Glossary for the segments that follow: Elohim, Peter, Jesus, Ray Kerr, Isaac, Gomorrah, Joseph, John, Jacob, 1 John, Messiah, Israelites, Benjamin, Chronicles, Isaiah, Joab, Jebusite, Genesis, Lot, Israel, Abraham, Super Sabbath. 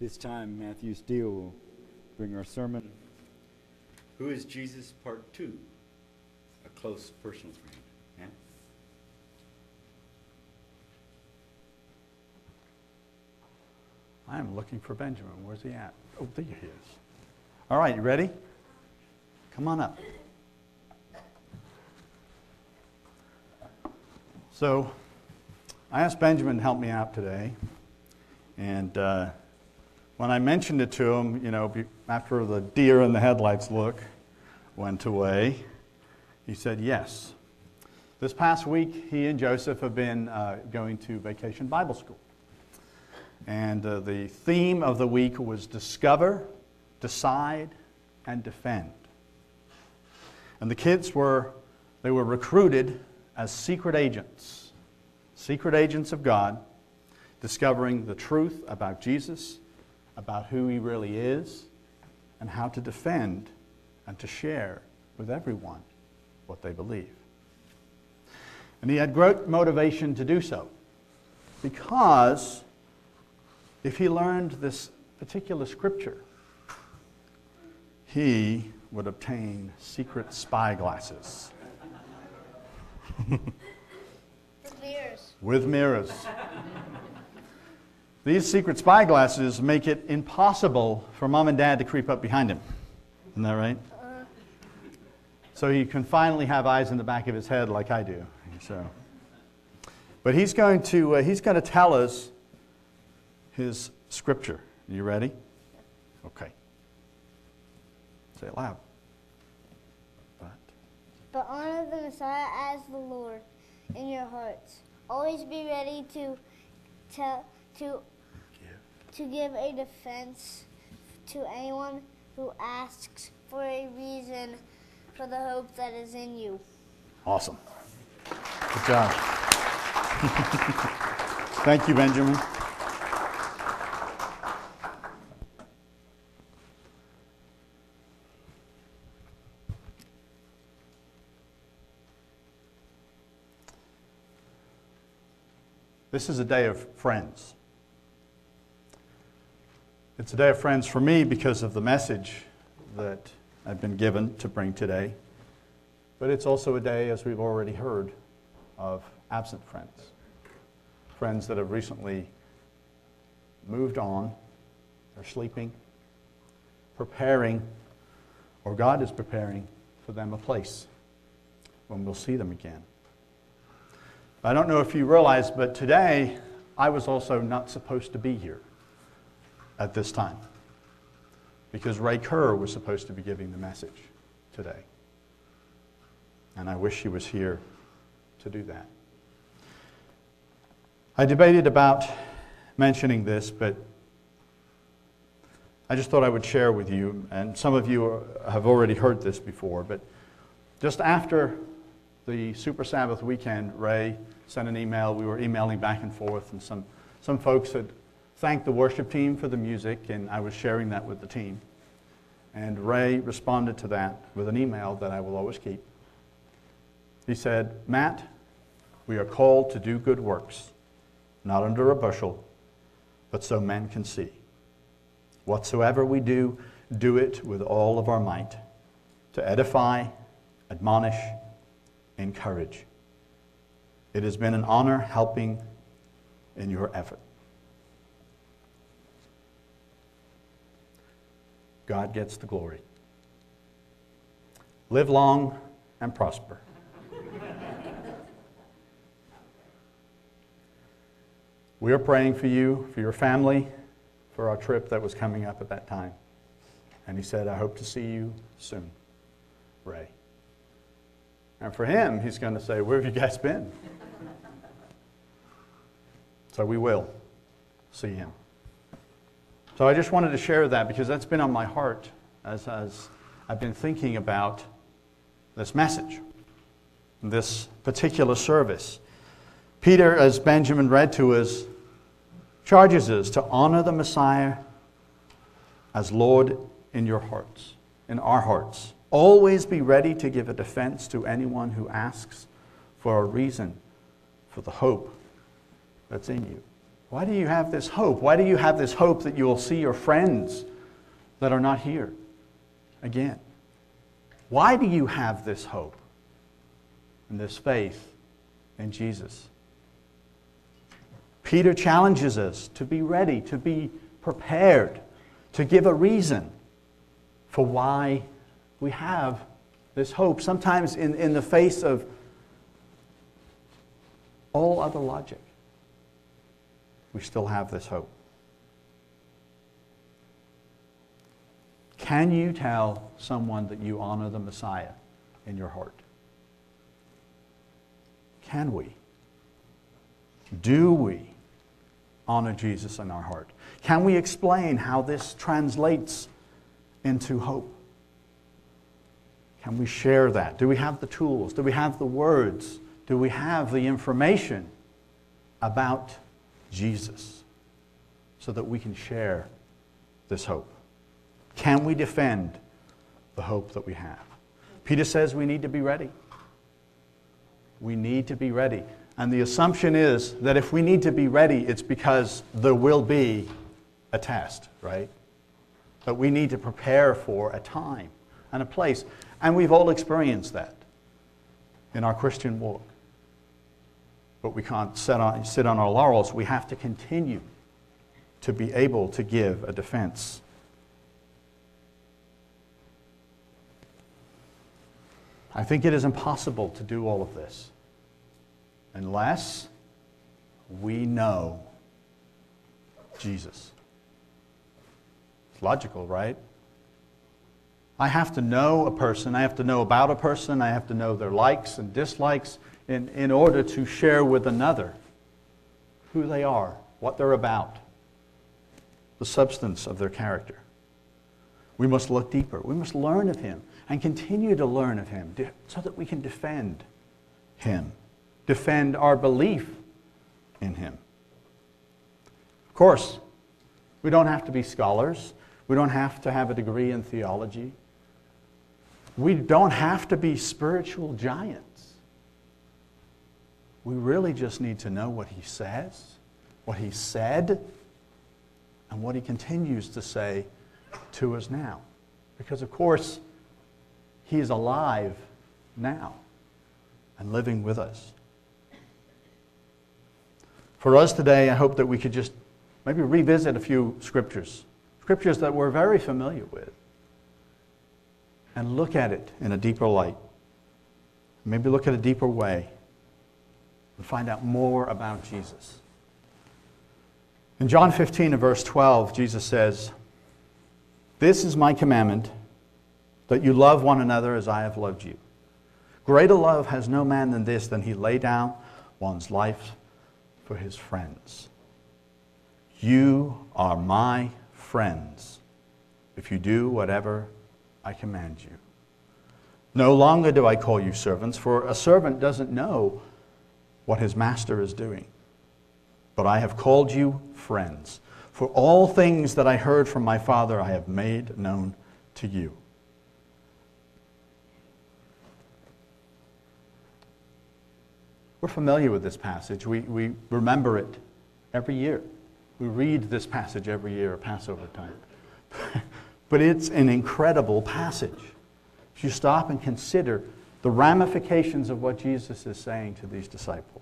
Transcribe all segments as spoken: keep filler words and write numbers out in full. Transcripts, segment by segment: This time, Matthew Steele will bring our sermon, Who is Jesus, Part two, a close personal friend. Yeah? I am looking for Benjamin. Where's he at? Oh, there he is. All right, you ready? Come on up. So, I asked Benjamin to help me out today, and uh, when I mentioned it to him, you know, after the deer in the headlights look went away, he said yes. This past week, he and Joseph have been uh, going to Vacation Bible School, and uh, the theme of the week was discover, decide, and defend. And the kids were, they were recruited as secret agents, secret agents of God, discovering the truth about Jesus, about who he really is, and how to defend and to share with everyone what they believe. And he had great motivation to do so, because if he learned this particular scripture, he would obtain secret spyglasses. With mirrors. With mirrors. These secret spyglasses make it impossible for mom and dad to creep up behind him. Isn't that right? Uh-huh. So he can finally have eyes in the back of his head like I do. So, but he's going to uh, he's going to tell us his scripture. You ready? Okay. Say it loud. But honor the Messiah as the Lord in your hearts. Always be ready to tell, to give. to give a defense to anyone who asks for a reason for the hope that is in you. Awesome. Good job. Thank you, Benjamin. This is a day of friends. It's a day of friends for me because of the message that I've been given to bring today. But it's also a day, as we've already heard, of absent friends. Friends that have recently moved on, are sleeping, preparing, or God is preparing for them a place when we'll see them again. I don't know if you realize, but today I was also not supposed to be here at this time because Ray Kerr was supposed to be giving the message today. And I wish he was here to do that. I debated about mentioning this, but I just thought I would share with you, and some of you have already heard this before, but just after the Super Sabbath weekend, Ray sent an email. We were emailing back and forth, and some, some folks had thanked the worship team for the music, and I was sharing that with the team. And Ray responded to that with an email that I will always keep. He said, "Matt, we are called to do good works, not under a bushel, but so men can see. Whatsoever we do, do it with all of our might, to edify, admonish, encourage. It has been an honor helping in your effort." God gets the glory. Live long and prosper. We are praying for you, for your family, for our trip that was coming up at that time. And he said, "I hope to see you soon, Ray." And for him, he's going to say, "Where have you guys been?" So we will see him. So I just wanted to share that because that's been on my heart as, as I've been thinking about this message, this particular service. Peter, as Benjamin read to us, charges us to honor the Messiah as Lord in your hearts, in our hearts. Always be ready to give a defense to anyone who asks for a reason for the hope that's in you. Why do you have this hope? Why do you have this hope that you will see your friends that are not here again? Why do you have this hope and this faith in Jesus? Peter challenges us to be ready, to be prepared, to give a reason for why we have this hope, sometimes in, in the face of all other logic. We still have this hope. Can you tell someone that you honor the Messiah in your heart? Can we? Do we honor Jesus in our heart? Can we explain how this translates into hope? Can we share that? Do we have the tools? Do we have the words? Do we have the information about Jesus so that we can share this hope? Can we defend the hope that we have? Peter says we need to be ready. We need to be ready. And the assumption is that if we need to be ready, it's because there will be a test, right? That we need to prepare for a time and a place. And we've all experienced that in our Christian walk. But we can't sit on, sit on our laurels. We have to continue to be able to give a defense. I think it is impossible to do all of this unless we know Jesus. It's logical, right? I have to know a person. I have to know about a person. I have to know their likes and dislikes in, in order to share with another who they are, what they're about, the substance of their character. We must look deeper. We must learn of Him and continue to learn of Him so that we can defend Him, defend our belief in Him. Of course, we don't have to be scholars. We don't have to have a degree in theology. We don't have to be spiritual giants. We really just need to know what He says, what He said, and what He continues to say to us now. Because, of course, He is alive now and living with us. For us today, I hope that we could just maybe revisit a few scriptures, scriptures that we're very familiar with, and look at it in a deeper light. Maybe look at a deeper way and find out more about Jesus. In John fifteen and verse twelve, Jesus says, "This is my commandment, that you love one another as I have loved you. Greater love has no man than this, than he lay down one's life for his friends. You are my friends if you do whatever I command you. No longer do I call you servants, for a servant doesn't know what his master is doing. But I have called you friends, for all things that I heard from my Father I have made known to you." We're familiar with this passage. We, we remember it every year. We read this passage every year at Passover time. But it's an incredible passage. If you stop and consider the ramifications of what Jesus is saying to these disciples.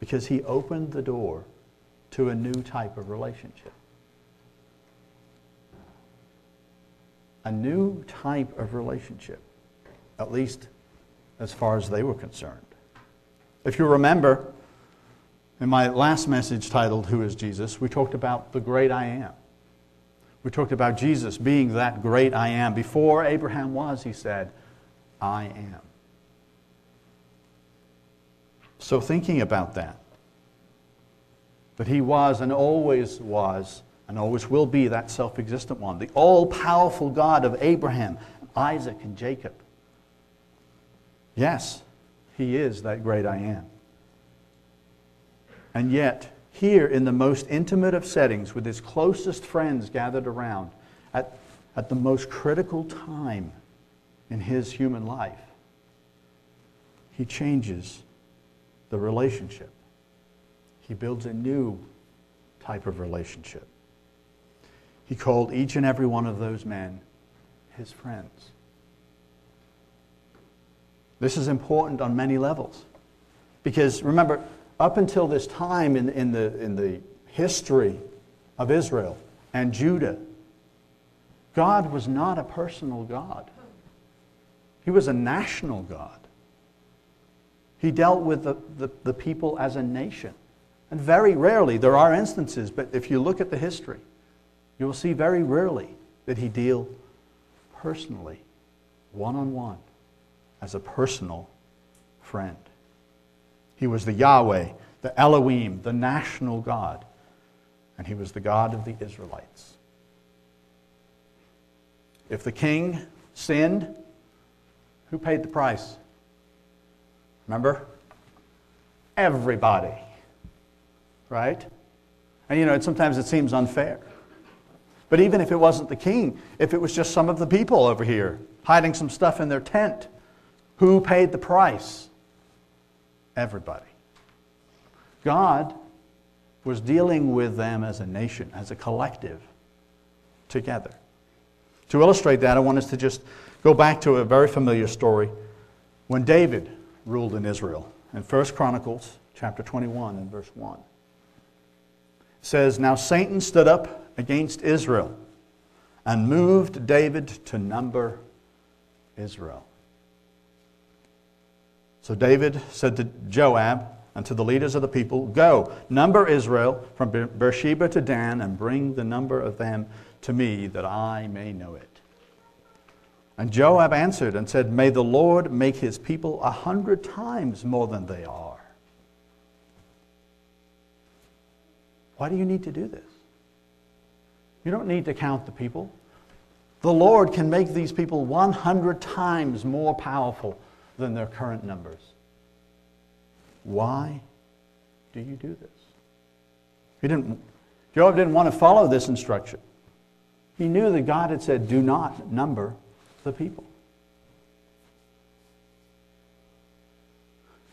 Because He opened the door to a new type of relationship. A new type of relationship, at least as far as they were concerned. If you remember, in my last message titled, "Who is Jesus?", we talked about the great I am. We talked about Jesus being that great I am. Before Abraham was, He said, "I am." So thinking about that, that He was and always was and always will be that self-existent one, the all-powerful God of Abraham, Isaac, and Jacob. Yes, He is that great I am. And yet, here in the most intimate of settings, with His closest friends gathered around, at, at the most critical time in His human life, He changes the relationship. He builds a new type of relationship. He called each and every one of those men his friends. This is important on many levels. Because remember, up until this time in, in, the, in the history of Israel and Judah, God was not a personal God. He was a national God. He dealt with the, the, the people as a nation. And very rarely, there are instances, but if you look at the history, you will see very rarely that he deal personally, one-on-one, as a personal friend. He was the Yahweh, the Elohim, the national God. And he was the God of the Israelites. If the king sinned, who paid the price? Remember? Everybody. Right? And you know, sometimes it seems unfair. But even if it wasn't the king, if it was just some of the people over here hiding some stuff in their tent, who paid the price? Everybody. God was dealing with them as a nation, as a collective, together. To illustrate that, I want us to just go back to a very familiar story when David ruled in Israel. In First Chronicles chapter twenty-one and verse one. It says, "Now Satan stood up against Israel and moved David to number Israel. So David said to Joab and to the leaders of the people, 'Go, number Israel from Beersheba to Dan and bring the number of them to me that I may know it.' And Joab answered and said, 'May the Lord make his people a hundred times more than they are.'" Why do you need to do this? You don't need to count the people. The Lord can make these people one hundred times more powerful than their current numbers. Why do you do this? He didn't, Joab didn't want to follow this instruction. He knew that God had said, "Do not number the people."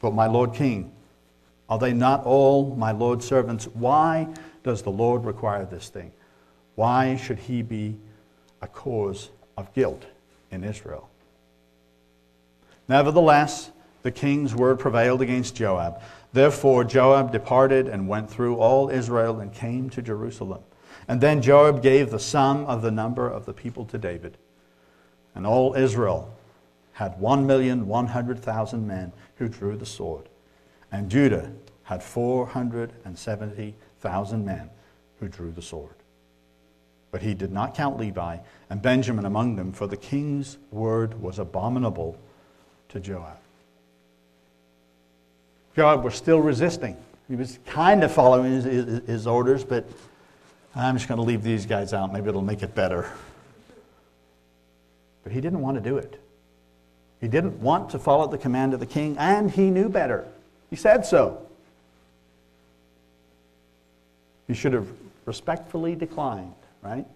"But my Lord King, are they not all my Lord's servants? Why does the Lord require this thing? Why should he be a cause of guilt in Israel?" Nevertheless, the king's word prevailed against Joab. Therefore Joab departed and went through all Israel and came to Jerusalem. And then Joab gave the sum of the number of the people to David. And all Israel had one million one hundred thousand men who drew the sword. And Judah had four hundred seventy thousand men who drew the sword. But he did not count Levi and Benjamin among them, for the king's word was abominable to Joab. Joab was still resisting. He was kind of following his, his, his orders, but I'm just going to leave these guys out. Maybe it'll make it better. But he didn't want to do it. He didn't want to follow the command of the king, and he knew better. He said so. He should have respectfully declined, right?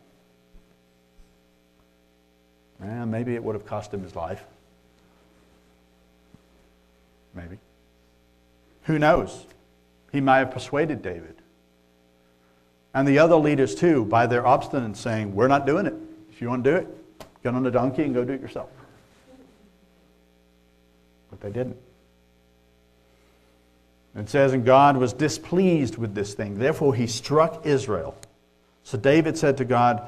Well, maybe it would have cost him his life. Maybe. Who knows? He might have persuaded David. And the other leaders too, by their obstinance, saying, "We're not doing it. If you want to do it, get on a donkey and go do it yourself." But they didn't. It says, "And God was displeased with this thing. Therefore he struck Israel. So David said to God,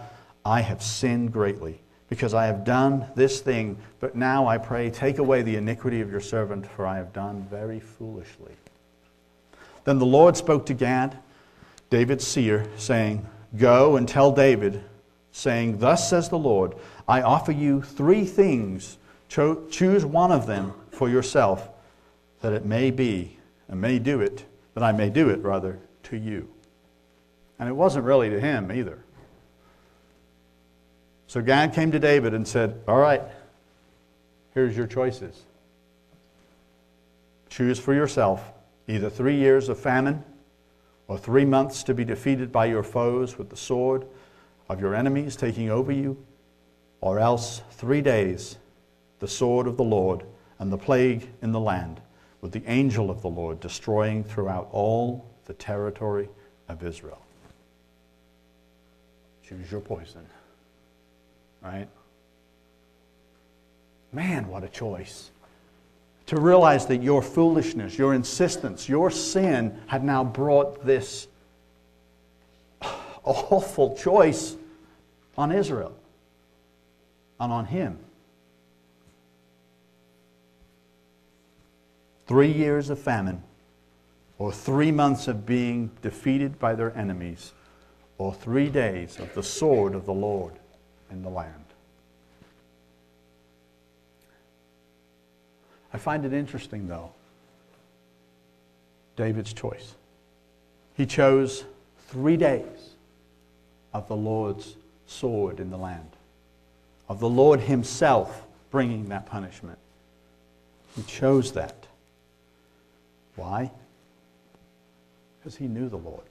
'I have sinned greatly, because I have done this thing. But now I pray, take away the iniquity of your servant, for I have done very foolishly.' Then the Lord spoke to Gad, David's seer, saying, 'Go and tell David, saying, Thus says the Lord, I offer you three things. Cho- choose one of them for yourself, that it may be, and may do it, that I may do it, rather, to you.'" And it wasn't really to him either. So God came to David and said, "All right, here's your choices. Choose for yourself either three years of famine or three months to be defeated by your foes with the sword of your enemies taking over you, or else three days, the sword of the Lord and the plague in the land, with the angel of the Lord destroying throughout all the territory of Israel. Choose your poison, right? Man, what a choice. To realize that your foolishness, your insistence, your sin had now brought this awful choice on Israel and on him. Three years of famine, or three months of being defeated by their enemies, or three days of the sword of the Lord in the land. I find it interesting, though, David's choice. He chose three days of the Lord's sword in the land, of the Lord himself bringing that punishment. He chose that. Why? Because he knew the Lord.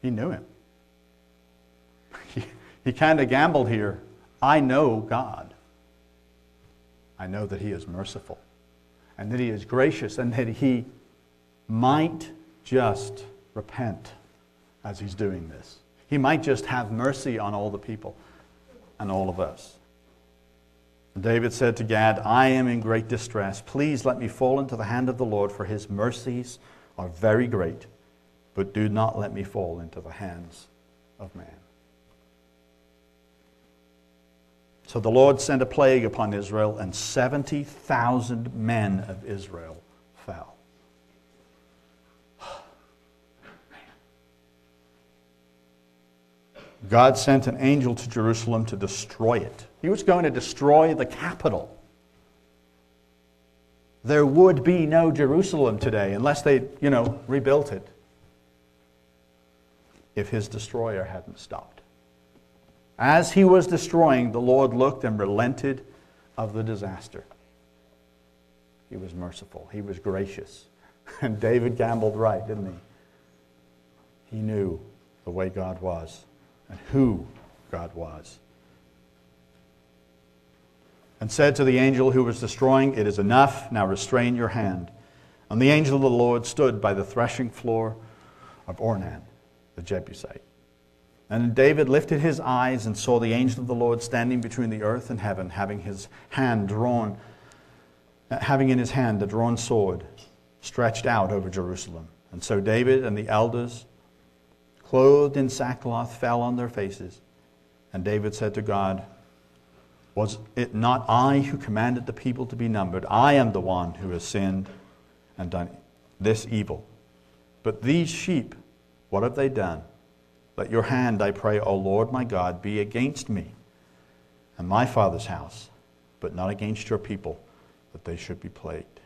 He knew him. He, he kind of gambled here. I know God. I know that he is merciful and that he is gracious and that he might just repent as he's doing this. He might just have mercy on all the people and all of us. And David said to Gad, I am in great distress. Please let me fall into the hand of the Lord, for his mercies are very great, but do not let me fall into the hands of man. So the Lord sent a plague upon Israel, and seventy thousand men of Israel fell. God sent an angel to Jerusalem to destroy it. He was going to destroy the capital. There would be no Jerusalem today unless they, you know, rebuilt it, if his destroyer hadn't stopped. As he was destroying, the Lord looked and relented of the disaster. He was merciful. He was gracious. And David gambled right, didn't he? He knew the way God was and who God was. And said to the angel who was destroying, it is enough, now restrain your hand. And the angel of the Lord stood by the threshing floor of Ornan, the Jebusite. And David lifted his eyes and saw the angel of the Lord standing between the earth and heaven, having his hand drawn, having in his hand a drawn sword stretched out over Jerusalem. And so David and the elders, clothed in sackcloth, fell on their faces. And David said to God, was it not I who commanded the people to be numbered? I am the one who has sinned and done this evil. But these sheep, what have they done? Let your hand, I pray, O Lord my God, be against me and my father's house, but not against your people, that they should be plagued.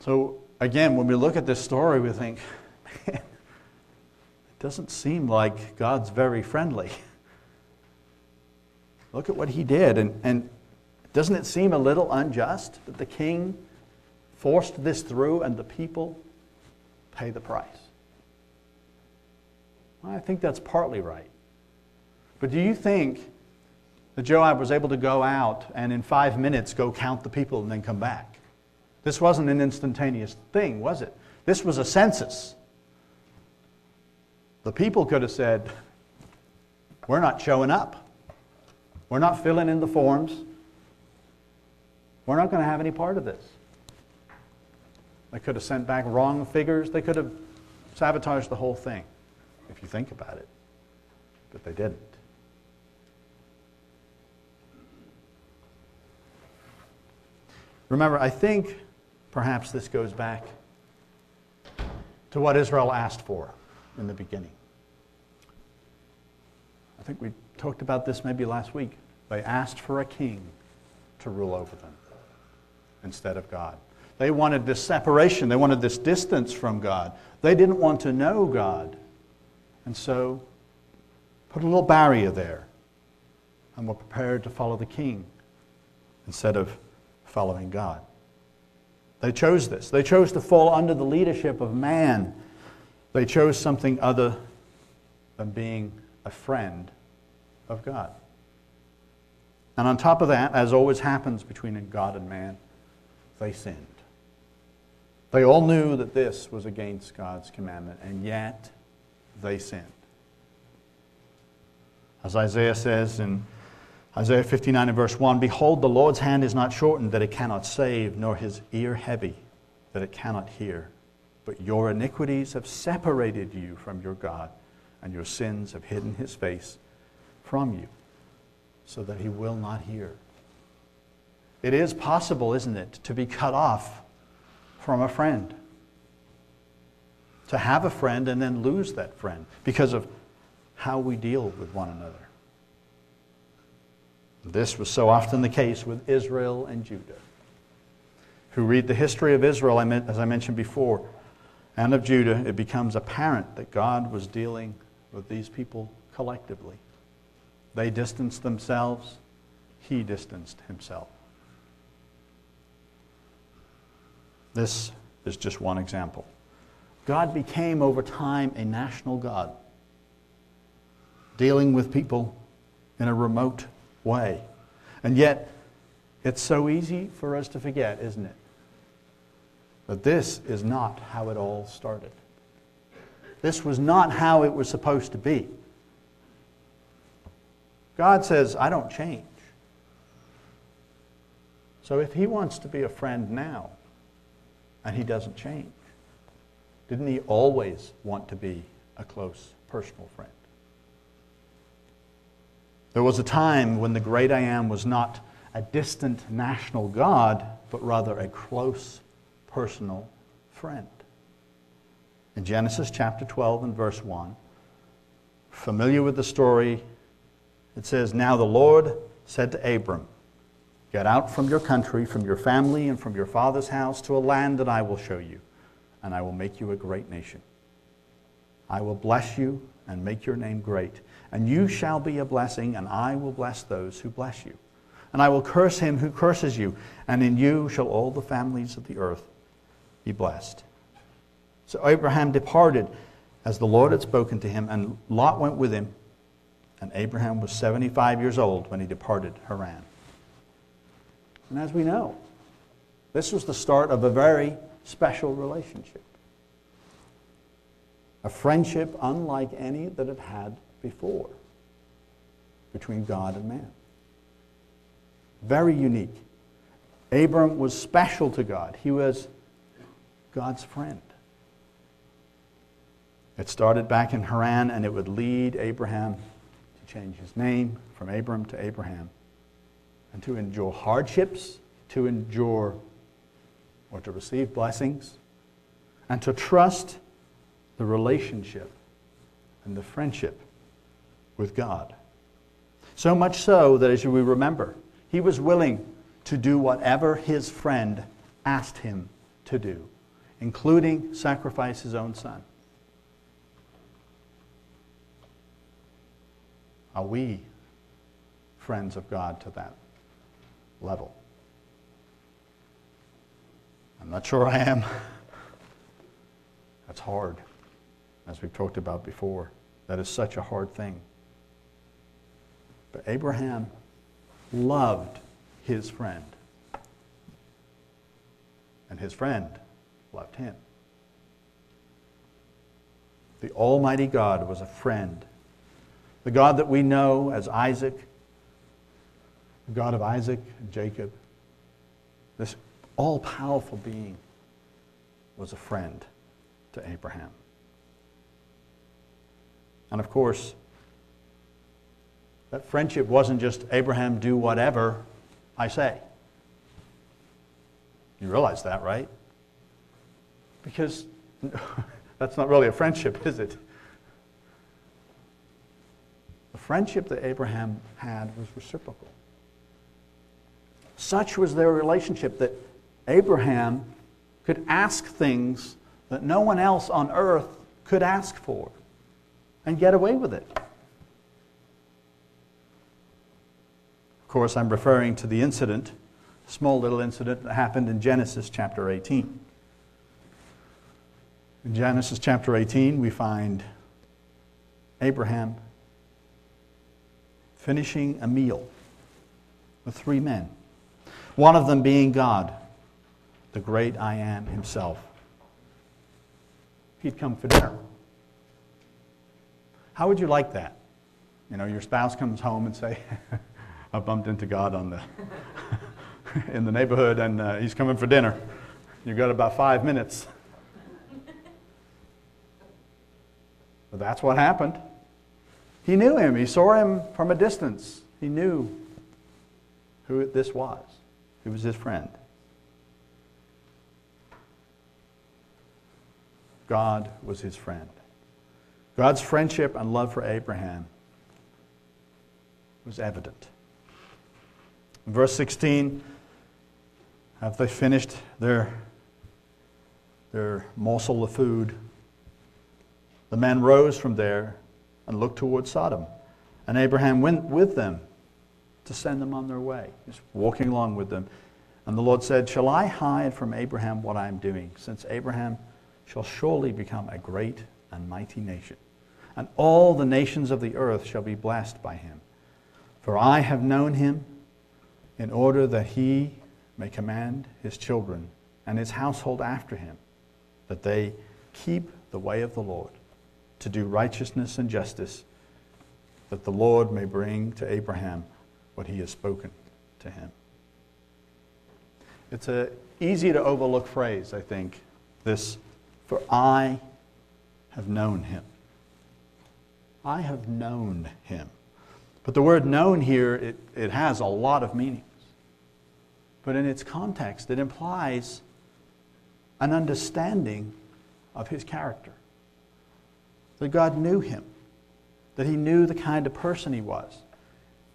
So, again, when we look at this story, we think, man, it doesn't seem like God's very friendly. Look at what he did. And, and doesn't it seem a little unjust that the king forced this through and the people pay the price? Well, I think that's partly right. But do you think that Joab was able to go out and in five minutes go count the people and then come back? This wasn't an instantaneous thing, was it? This was a census. The people could have said, we're not showing up. We're not filling in the forms. We're not going to have any part of this. They could have sent back wrong figures. They could have sabotaged the whole thing, if you think about it. But they didn't. Remember, I think perhaps this goes back to what Israel asked for in the beginning. I think we talked about this maybe last week. They asked for a king to rule over them instead of God. They wanted this separation. They wanted this distance from God. They didn't want to know God. And so, put a little barrier there. And were prepared to follow the king instead of following God. They chose this. They chose to fall under the leadership of man. They chose something other than being a friend of God. And on top of that, as always happens between God and man, they sinned. They all knew that this was against God's commandment, and yet they sinned. As Isaiah says in Isaiah fifty-nine and verse one, "Behold, the Lord's hand is not shortened, that it cannot save, nor his ear heavy, that it cannot hear. But your iniquities have separated you from your God, and your sins have hidden his face from you, so that he will not hear." It is possible, isn't it, to be cut off from a friend. To have a friend and then lose that friend because of how we deal with one another. This was so often the case with Israel and Judah. Who read the history of Israel, as I mentioned before, and of Judah, it becomes apparent that God was dealing with these people collectively. They distanced themselves, he distanced himself. This is just one example. God became over time a national God, dealing with people in a remote way. And yet, it's so easy for us to forget, isn't it? But this is not how it all started. This was not how it was supposed to be. God says, I don't change. So if he wants to be a friend now, and he doesn't change, didn't he always want to be a close personal friend? There was a time when the great I Am was not a distant national God, but rather a close personal friend. In Genesis chapter twelve and verse one, familiar with the story, it says, "Now the Lord said to Abram, get out from your country, from your family, and from your father's house to a land that I will show you, and I will make you a great nation. I will bless you and make your name great, and you shall be a blessing, and I will bless those who bless you. And I will curse him who curses you, and in you shall all the families of the earth be blessed." So Abraham departed as the Lord had spoken to him, and Lot went with him, and Abraham was seventy-five years old when he departed Haran. And as we know, this was the start of a very special relationship. A friendship unlike any that it had before between God and man. Very unique. Abram was special to God. He was God's friend. It started back in Haran, and it would lead Abraham to change his name from Abram to Abraham, and to endure hardships, to endure or to receive blessings, and to trust the relationship and the friendship with God. So much so that, as we remember, he was willing to do whatever his friend asked him to do, including sacrifice his own son. Are we friends of God to that level? I'm not sure I am. That's hard, as we've talked about before. That is such a hard thing. But Abraham loved his friend, and his friend loved him. The Almighty God was a friend. The God that we know as Isaac, the God of Isaac and Jacob, this all-powerful being was a friend to Abraham. And of course, that friendship wasn't just, Abraham, do whatever I say. You realize that, right? Because that's not really a friendship, is it? The friendship that Abraham had was reciprocal. Such was their relationship that Abraham could ask things that no one else on earth could ask for and get away with it. Of course, I'm referring to the incident, small little incident that happened in Genesis chapter eighteen. In Genesis chapter eighteen, we find Abraham finishing a meal with three men, one of them being God, the great I Am himself, he'd come for dinner. How would you like that? You know, your spouse comes home and say, I bumped into God on the in the neighborhood, and uh, he's coming for dinner. You've got about five minutes. But that's what happened. He knew him. He saw him from a distance. He knew who this was. He was his friend. God was his friend. God's friendship and love for Abraham was evident. In verse sixteen, have they finished their, their morsel of food? The men rose from there and looked toward Sodom. And Abraham went with them to send them on their way. He's walking along with them. And the Lord said, shall I hide from Abraham what I am doing? Since Abraham shall surely become a great and mighty nation. And all the nations of the earth shall be blessed by him. For I have known him in order that he may command his children and his household after him, that they keep the way of the Lord, to do righteousness and justice, that the Lord may bring to Abraham what he has spoken to him. It's an easy to overlook phrase, I think, this, for I have known him. I have known him. But the word known here, it, it has a lot of meanings. But in its context, it implies an understanding of his character. That God knew him. That he knew the kind of person he was.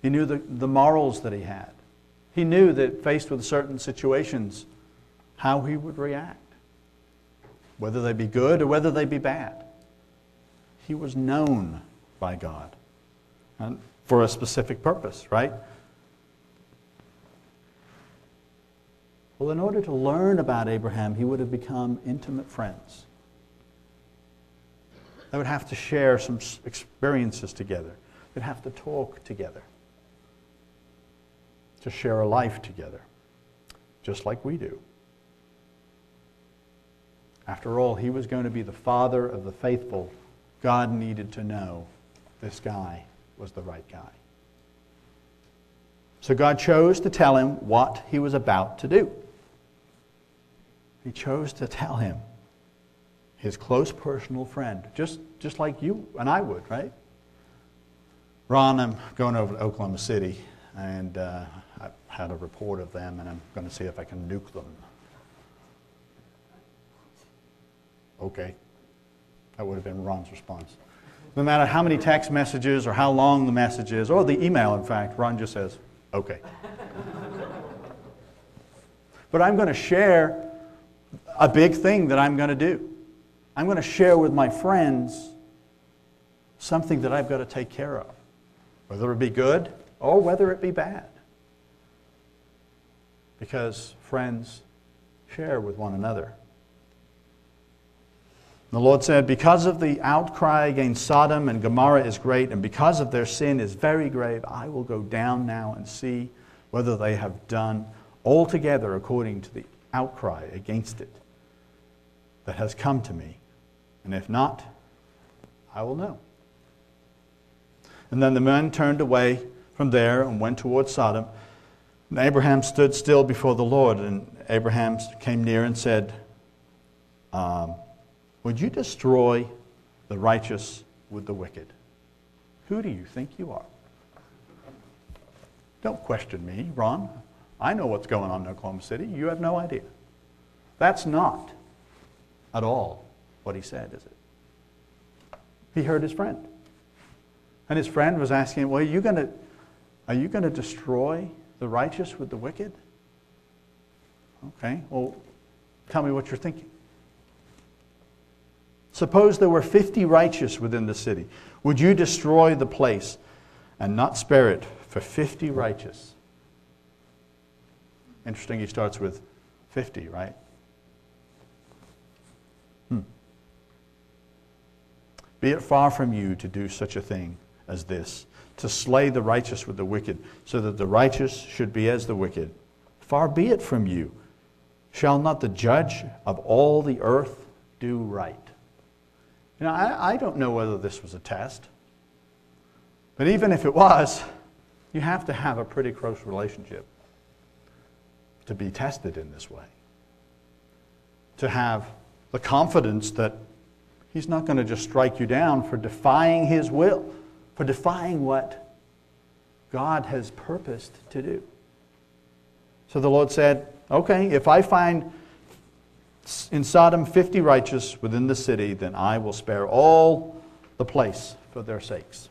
He knew the, the morals that he had. He knew that faced with certain situations, how he would react. Whether they be good or whether they be bad. He was known by God. And for a specific purpose, right? Well, in order to learn about Abraham, he would have become intimate friends. They would have to share some experiences together. They'd have to talk together. To share a life together. Just like we do. After all, he was going to be the father of the faithful. God needed to know this guy was the right guy. So God chose to tell him what he was about to do. He chose to tell him, his close personal friend, just, just like you and I would, right? Ron, I'm going over to Oklahoma City, and uh, I had a report of them, and I'm going to see if I can nuke them. Okay. That would have been Ron's response. No matter how many text messages or how long the message is, or the email, in fact, Ron just says, okay. But I'm going to share a big thing that I'm going to do. I'm going to share with my friends something that I've got to take care of, whether it be good or whether it be bad. Because friends share with one another. The Lord said, because of the outcry against Sodom and Gomorrah is great, and because of their sin is very grave, I will go down now and see whether they have done altogether according to the outcry against it that has come to me. And if not, I will know. And then the men turned away from there and went toward Sodom. And Abraham stood still before the Lord, and Abraham came near and said, Um... would you destroy the righteous with the wicked? Who do you think you are? Don't question me, Ron. I know what's going on in Oklahoma City. You have no idea. That's not at all what he said, is it? He heard his friend. And his friend was asking him, well, are you going to, are you going to destroy the righteous with the wicked? Okay, well, tell me what you're thinking. Suppose there were fifty righteous within the city. Would you destroy the place and not spare it for fifty righteous? Interesting, he starts with fifty, right? Hmm. Be it far from you to do such a thing as this, to slay the righteous with the wicked, so that the righteous should be as the wicked. Far be it from you. Shall not the judge of all the earth do right? You know, I, I don't know whether this was a test. But even if it was, you have to have a pretty close relationship to be tested in this way. To have the confidence that He's not going to just strike you down for defying His will, for defying what God has purposed to do. So the Lord said, okay, if I find in Sodom fifty righteous within the city, then I will spare all the place for their sakes.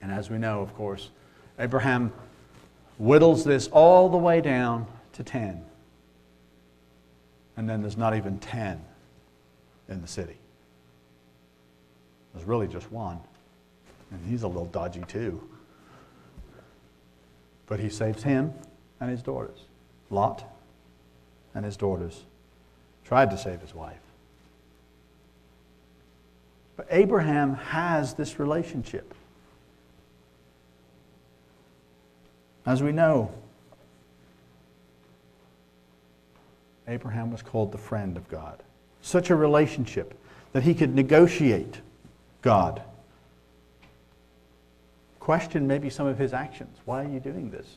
And as we know, of course, Abraham whittles this all the way down to ten. And then there's not even ten in the city. There's really just one. And he's a little dodgy too. But he saves him and his daughters. Lot and his daughters tried to save his wife. But Abraham has this relationship. As we know, Abraham was called the friend of God. Such a relationship that he could negotiate God. Question maybe some of his actions. Why are you doing this?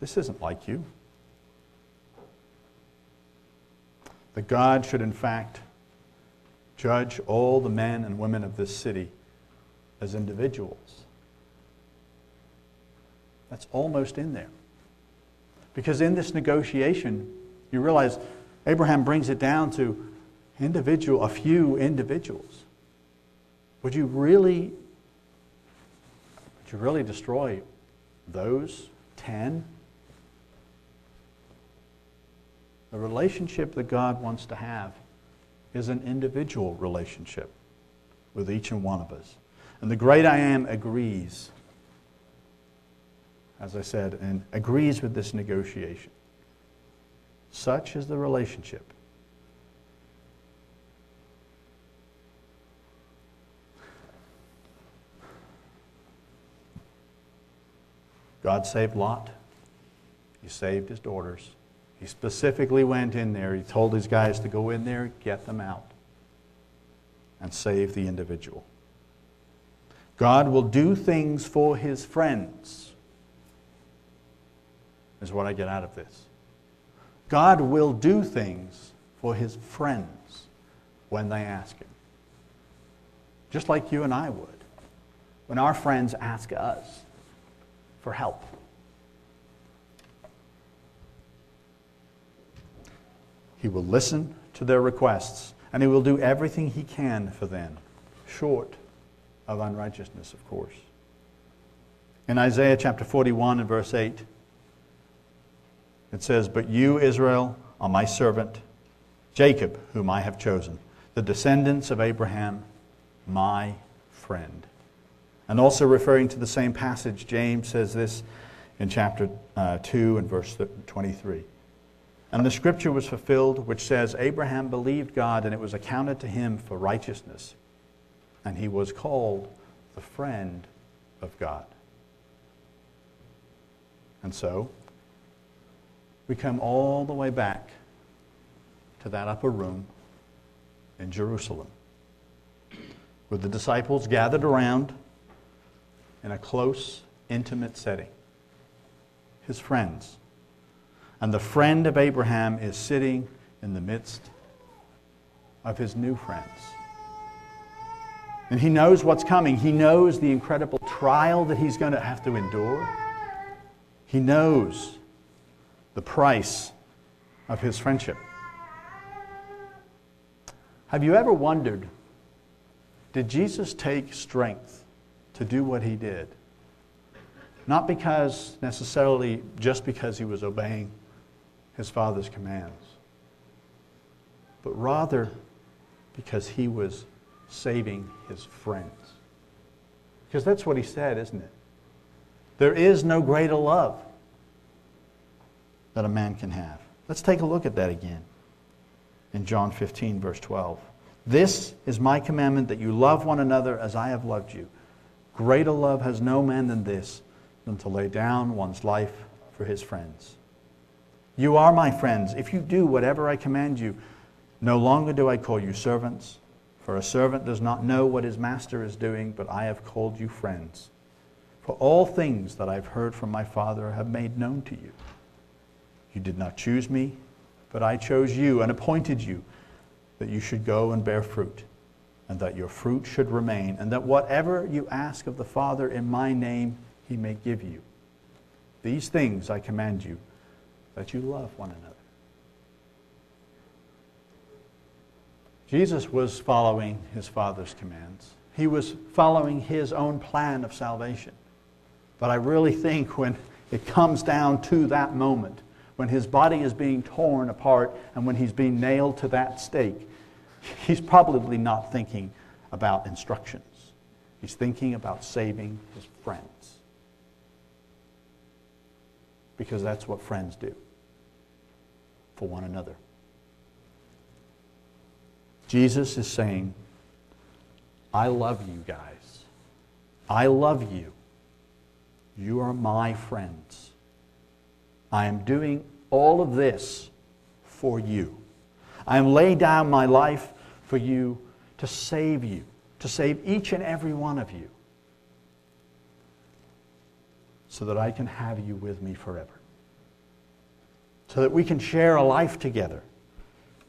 This isn't like you. That God should in fact judge all the men and women of this city as individuals. That's almost in there. Because in this negotiation, you realize Abraham brings it down to individual, a few individuals. Would you really, would you really destroy those ten? The relationship that God wants to have is an individual relationship with each and one of us. And the great I Am agrees, as I said, and agrees with this negotiation. Such is the relationship. God saved Lot. He saved his daughters. He specifically went in there. He told his guys to go in there, get them out, and save the individual. God will do things for His friends, is what I get out of this. God will do things for His friends when they ask Him. Just like you and I would when our friends ask us for help. He will listen to their requests, and He will do everything He can for them, short of unrighteousness, of course. In Isaiah chapter forty-one and verse eight, it says, "But you, Israel, are my servant, Jacob, whom I have chosen, the descendants of Abraham, my friend." And also referring to the same passage, James says this in chapter uh, two and verse twenty-three. "And the scripture was fulfilled, which says, Abraham believed God, and it was accounted to him for righteousness. And he was called the friend of God." And so, we come all the way back to that upper room in Jerusalem, with the disciples gathered around in a close, intimate setting. His friends. And the friend of Abraham is sitting in the midst of his new friends. And he knows what's coming. He knows the incredible trial that he's going to have to endure. He knows the price of his friendship. Have you ever wondered, did Jesus take strength to do what He did? Not because necessarily just because He was obeying His Father's commands, but rather because He was saving His friends. Because that's what He said, isn't it? There is no greater love that a man can have. Let's take a look at that again in John fifteen verse twelve. "This is my commandment, that you love one another as I have loved you. Greater love has no man than this, than to lay down one's life for his friends. You are my friends if you do whatever I command you. No longer do I call you servants, For a servant does not know what his master is doing, but I have called you friends. For all things that I've heard from my Father have made known to you. You did not choose me, but I chose you and appointed you, that you should go and bear fruit, and that your fruit should remain, and that whatever you ask of the Father in my name, he may give you. These things I command you, that you love one another. Jesus was following his Father's commands. He was following his own plan of salvation. But I really think when it comes down to that moment, when his body is being torn apart and when he's being nailed to that stake, he's probably not thinking about instructions. He's thinking about saving his friends. Because that's what friends do for one another. Jesus is saying, I love you guys. I love you. You are my friends. I am doing all of this for you. I am laying down my life for you to save you, to save each and every one of you, so that I can have you with me forever, so that we can share a life together,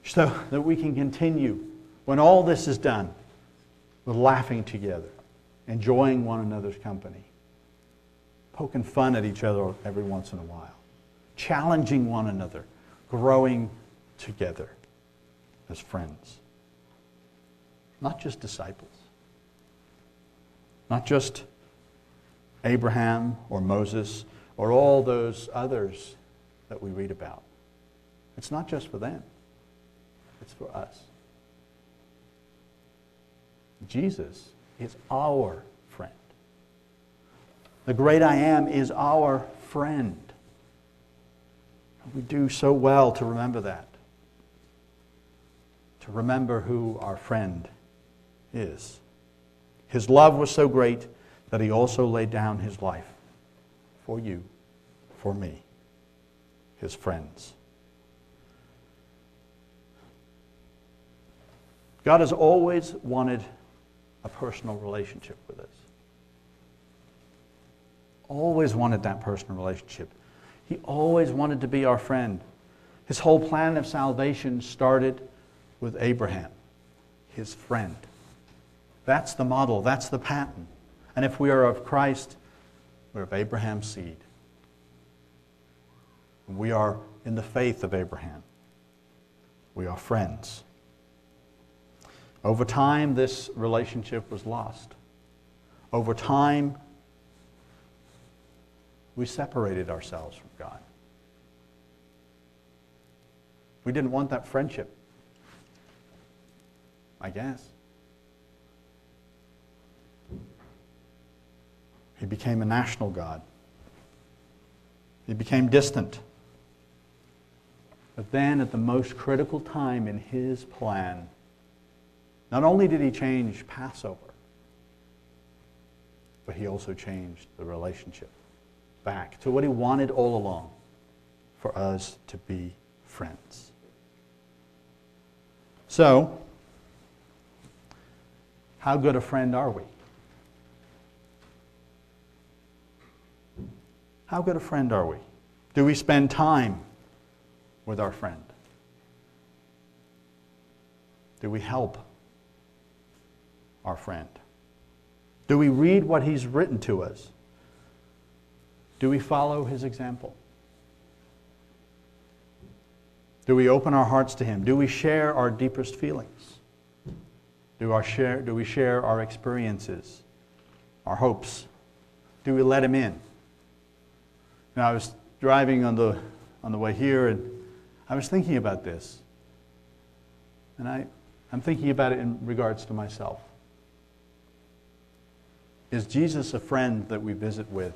so that we can continue, when all this is done, with laughing together, enjoying one another's company, poking fun at each other every once in a while, challenging one another, growing together as friends. Not just disciples. Not just Abraham or Moses or all those others that we read about. It's not just for them. It's for us. Jesus is our friend. The great I am is our friend. We do so well to remember that. To remember who our friend is. His love was so great that he also laid down his life for you, for me, his friends. God has always wanted a personal relationship with us. Always wanted that personal relationship. He always wanted to be our friend. His whole plan of salvation started with Abraham, his friend. That's the model. That's the pattern. And if we are of Christ, we're of Abraham's seed. We are in the faith of Abraham. We are friends. Over time, this relationship was lost. Over time, we separated ourselves from God. We didn't want that friendship, I guess. He became a national God. He became distant. But then, at the most critical time in his plan, not only did he change Passover, but he also changed the relationship back to what he wanted all along, for us to be friends. So, how good a friend are we? How good a friend are we? Do we spend time with our friend? Do we help our friend? Do we read what he's written to us? Do we follow his example? Do we open our hearts to him? Do we share our deepest feelings? Do, our share, do we share our experiences, our hopes? Do we let him in? Now, I was driving on the, on the way here, and I was thinking about this. And I, I'm thinking about it in regards to myself. Is Jesus a friend that we visit with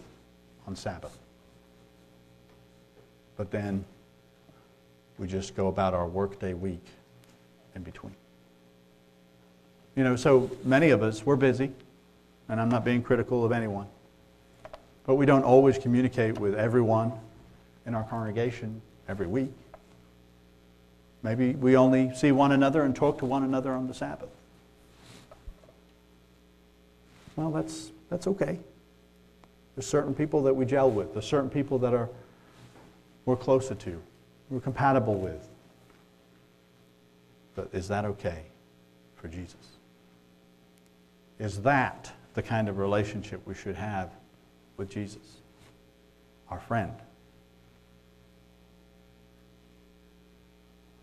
on Sabbath? But then we just go about our workday week in between. You know, so many of us, we're busy, and I'm not being critical of anyone, but we don't always communicate with everyone in our congregation every week. Maybe we only see one another and talk to one another on the Sabbath. well, that's, that's okay. There's certain people that we gel with. There's certain people that are we're closer to, we're compatible with. But is that okay for Jesus? Is that the kind of relationship we should have with Jesus, our friend?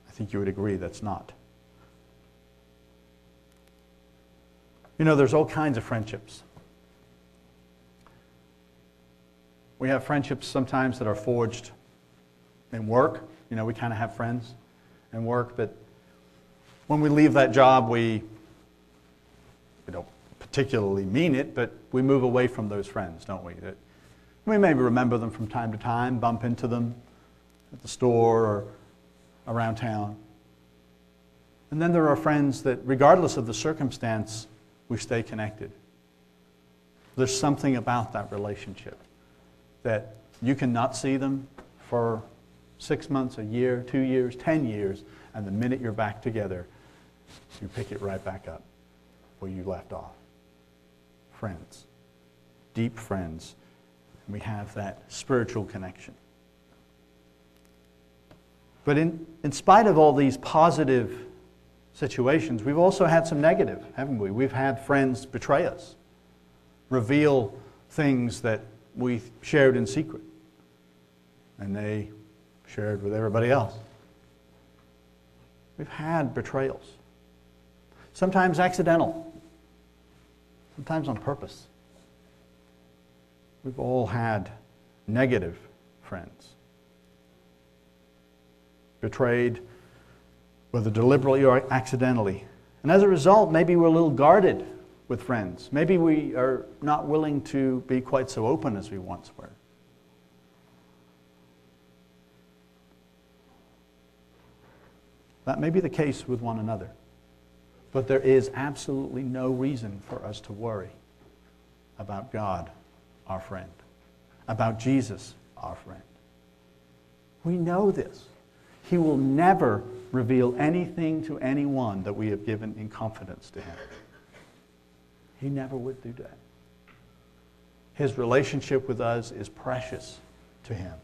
I think you would agree that's not. You know, there's all kinds of friendships. We have friendships sometimes that are forged in work. You know, we kind of have friends in work, but when we leave that job, we, we don't particularly mean it, but we move away from those friends, don't we? That we maybe remember them from time to time, bump into them at the store or around town. And then there are friends that, regardless of the circumstance, we stay connected. There's something about that relationship that you cannot see them for six months, a year, two years, ten years, and the minute you're back together, you pick it right back up where you left off. Friends, deep friends, and we have that spiritual connection. But in, in spite of all these positive situations, we've also had some negative, haven't we? We've had friends betray us, reveal things that we shared in secret, and they shared with everybody else. We've had betrayals, sometimes accidental, sometimes on purpose. We've all had negative friends, betrayed whether deliberately or accidentally. And as a result, maybe we're a little guarded with friends. Maybe we are not willing to be quite so open as we once were. That may be the case with one another, but there is absolutely no reason for us to worry about God, our friend, about Jesus, our friend. We know this. He will never reveal anything to anyone that we have given in confidence to him. He never would do that. His relationship with us is precious to him.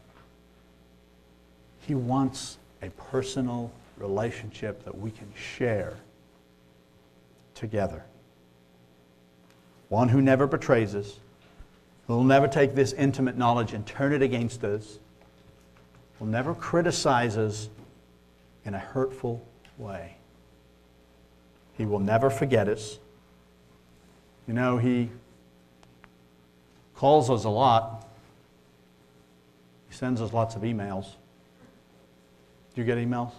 He wants a personal relationship that we can share together. One who never betrays us, who will never take this intimate knowledge and turn it against us, will never criticize us in a hurtful way. He will never forget us. You know, he calls us a lot. He sends us lots of emails. Do you get emails?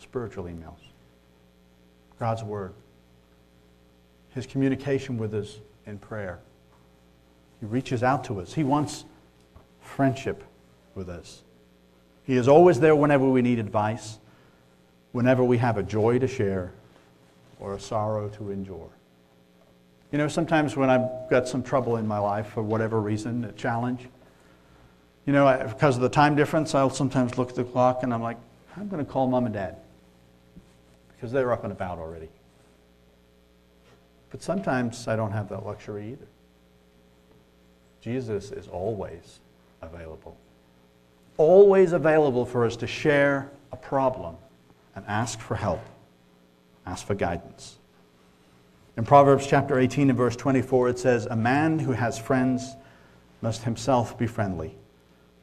Spiritual emails. God's word. His communication with us in prayer. He reaches out to us. He wants friendship with us. He is always there whenever we need advice, whenever we have a joy to share or a sorrow to endure. You know, sometimes when I've got some trouble in my life for whatever reason, a challenge, you know, I, because of the time difference, I'll sometimes look at the clock and I'm like, I'm going to call mom and dad because they're up and about already. But sometimes I don't have that luxury either. Jesus is always available. Always available for us to share a problem and ask for help, ask for guidance. In Proverbs chapter eighteen and verse twenty-four, it says, "A man who has friends must himself be friendly,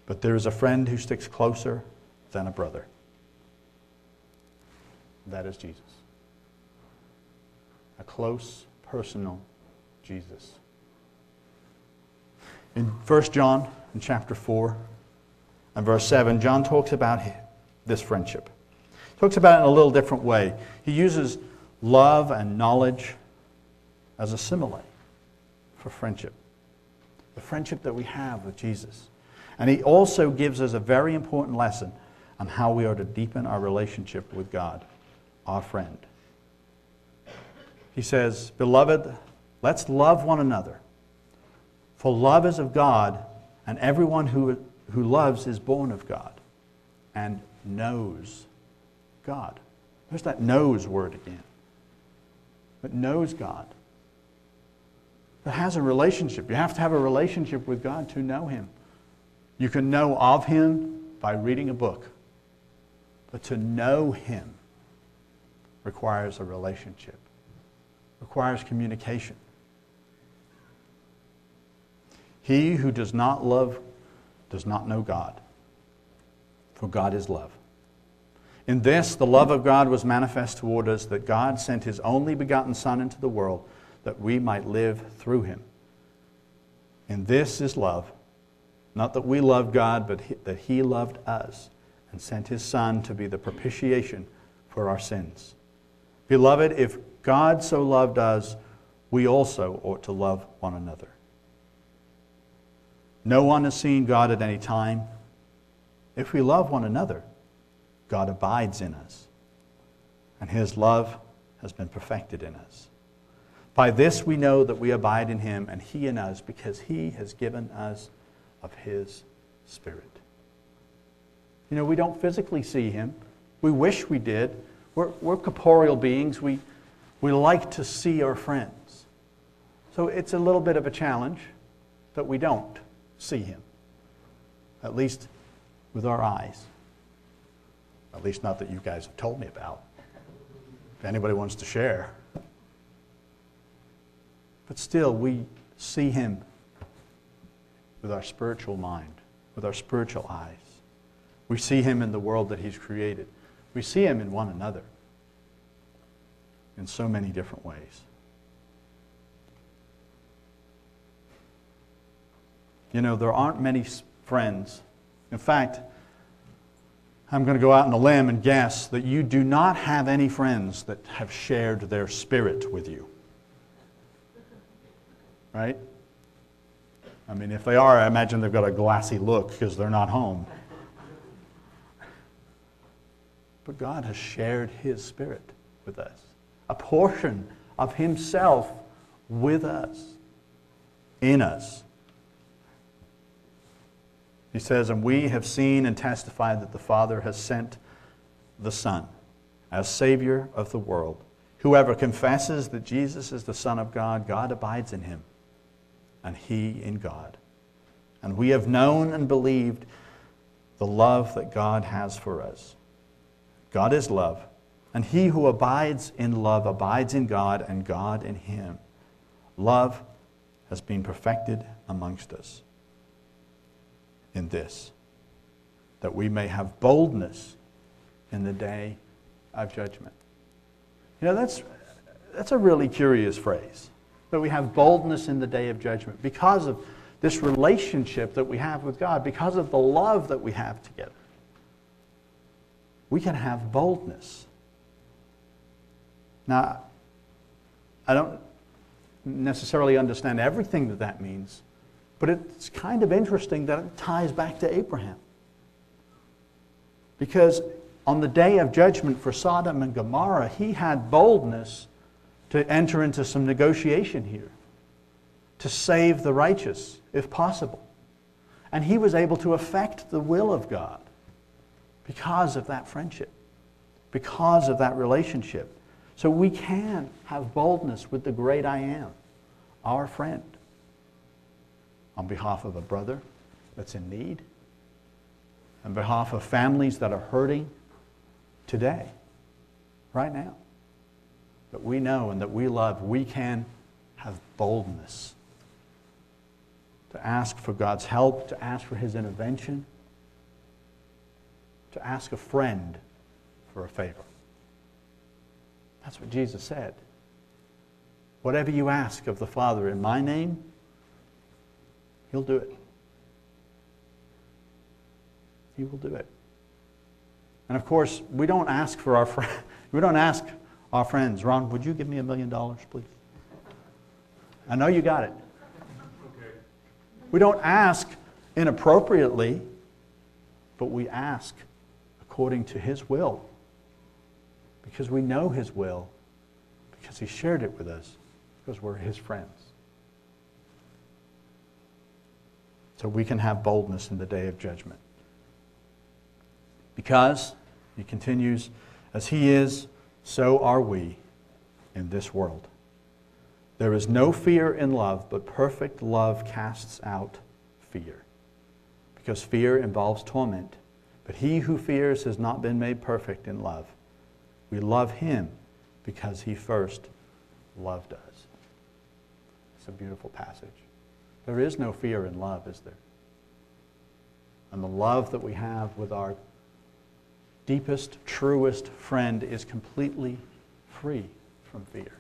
but there is a friend who sticks closer than a brother." That is Jesus. A close, personal Jesus. In First John, in chapter four, and verse seven, John talks about this friendship. He talks about it in a little different way. He uses love and knowledge as a simile for friendship. The friendship that we have with Jesus. And he also gives us a very important lesson on how we are to deepen our relationship with God, our friend. He says, "Beloved, let's love one another, for love is of God, and everyone who, who loves is born of God and knows God." There's that knows word again. that knows God, that has a relationship. You have to have a relationship with God to know Him. You can know of Him by reading a book, but to know Him requires a relationship, requires communication. He who does not love does not know God, for God is love. In this, the love of God was manifest toward us, that God sent His only begotten Son into the world, that we might live through Him. And this is love, not that we loved God, but that He loved us and sent His Son to be the propitiation for our sins. Beloved, if God so loved us, we also ought to love one another. No one has seen God at any time. If we love one another, God abides in us, and His love has been perfected in us. By this we know that we abide in Him and He in us, because He has given us of His Spirit. You know, we don't physically see Him. We wish we did. We're, we're corporeal beings. We, we like to see our friends. So it's a little bit of a challenge that we don't see Him, at least with our eyes. At least not that you guys have told me about, if anybody wants to share. But still, we see Him with our spiritual mind, with our spiritual eyes. We see Him in the world that He's created. We see Him in one another in so many different ways. You know, there aren't many friends. In fact, I'm going to go out on a limb and guess that you do not have any friends that have shared their spirit with you. Right? I mean, if they are, I imagine they've got a glassy look because they're not home. But God has shared His Spirit with us. A portion of Himself with us, in us. He says, and we have seen and testified that the Father has sent the Son as Savior of the world. Whoever confesses that Jesus is the Son of God, God abides in Him, and He in God. And we have known and believed the love that God has for us. God is love, and he who abides in love abides in God, and God in him. Love has been perfected amongst us in this, that we may have boldness in the day of judgment. You know, that's, that's a really curious phrase, that we have boldness in the day of judgment because of this relationship that we have with God, because of the love that we have together. We can have boldness. Now, I don't necessarily understand everything that that means, but it's kind of interesting that it ties back to Abraham. Because on the day of judgment for Sodom and Gomorrah, he had boldness to enter into some negotiation here, to save the righteous, if possible. And he was able to affect the will of God because of that friendship, because of that relationship. So we can have boldness with the great I Am, our friend, on behalf of a brother that's in need, on behalf of families that are hurting today, right now, that we know and that we love. We can have boldness to ask for God's help, to ask for His intervention, to ask a friend for a favor. That's what Jesus said. Whatever you ask of the Father in my name, He'll do it. He will do it. And of course, we don't ask for our friends. We don't ask our friends, Ron, would you give me a million dollars, please? I know you got it. Okay. We don't ask inappropriately, but we ask according to His will, because we know His will, because He shared it with us, because we're His friends. So we can have boldness in the day of judgment. Because, he continues, as He is, so are we. in this world. There is no fear in love, but perfect love casts out fear, because fear involves torment. But he who fears has not been made perfect in love. We love him because he first loved us. It's a beautiful passage. There is no fear in love, is there? And the love that we have with our deepest, truest friend is completely free from fear.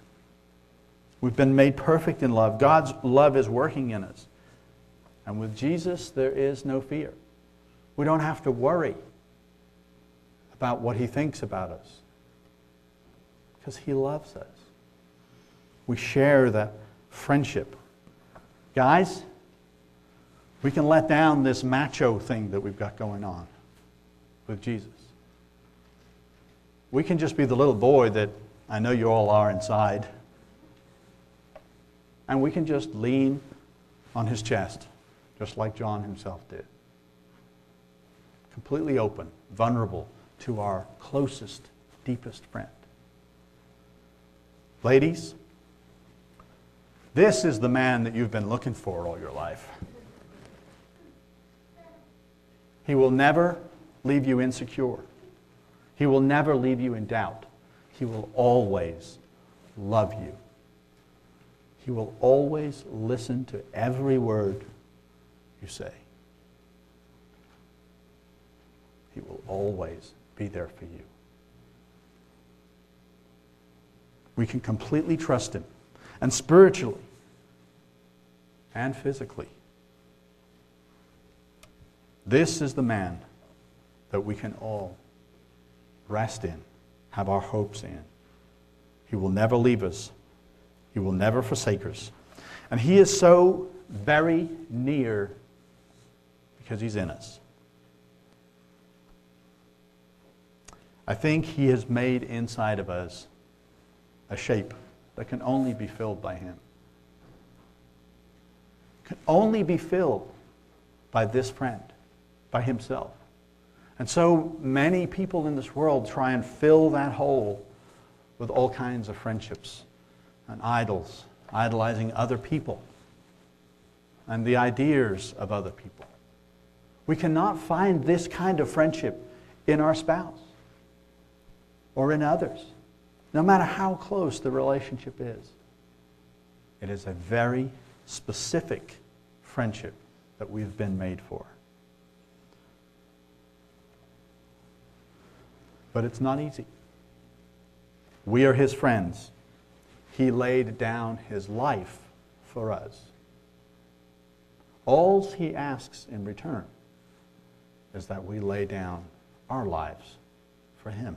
We've been made perfect in love. God's love is working in us. And with Jesus, there is no fear. We don't have to worry about what he thinks about us, because he loves us. We share that friendship. Guys, we can let down this macho thing that we've got going on with Jesus. We can just be the little boy that I know you all are inside. And we can just lean on his chest, just like John himself did. Completely open, vulnerable to our closest, deepest friend. Ladies, this is the man that you've been looking for all your life. He will never leave you insecure. He will never leave you in doubt. He will always love you. He will always listen to every word you say. He will always be there for you. We can completely trust him, and spiritually and physically. This is the man that we can all rest in, have our hopes in. He will never leave us. He will never forsake us. And he is so very near because he's in us. I think he has made inside of us a shape that can only be filled by him. Can only be filled by this friend, by himself. And so many people in this world try and fill that hole with all kinds of friendships and idols, idolizing other people and the ideas of other people. We cannot find this kind of friendship in our spouse or in others, no matter how close the relationship is. It is a very specific friendship that we've been made for. But it's not easy. We are his friends. He laid down his life for us. All he asks in return is that we lay down our lives for him.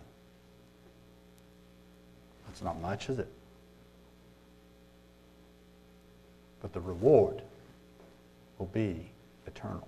It's not much, is it? But the reward will be eternal.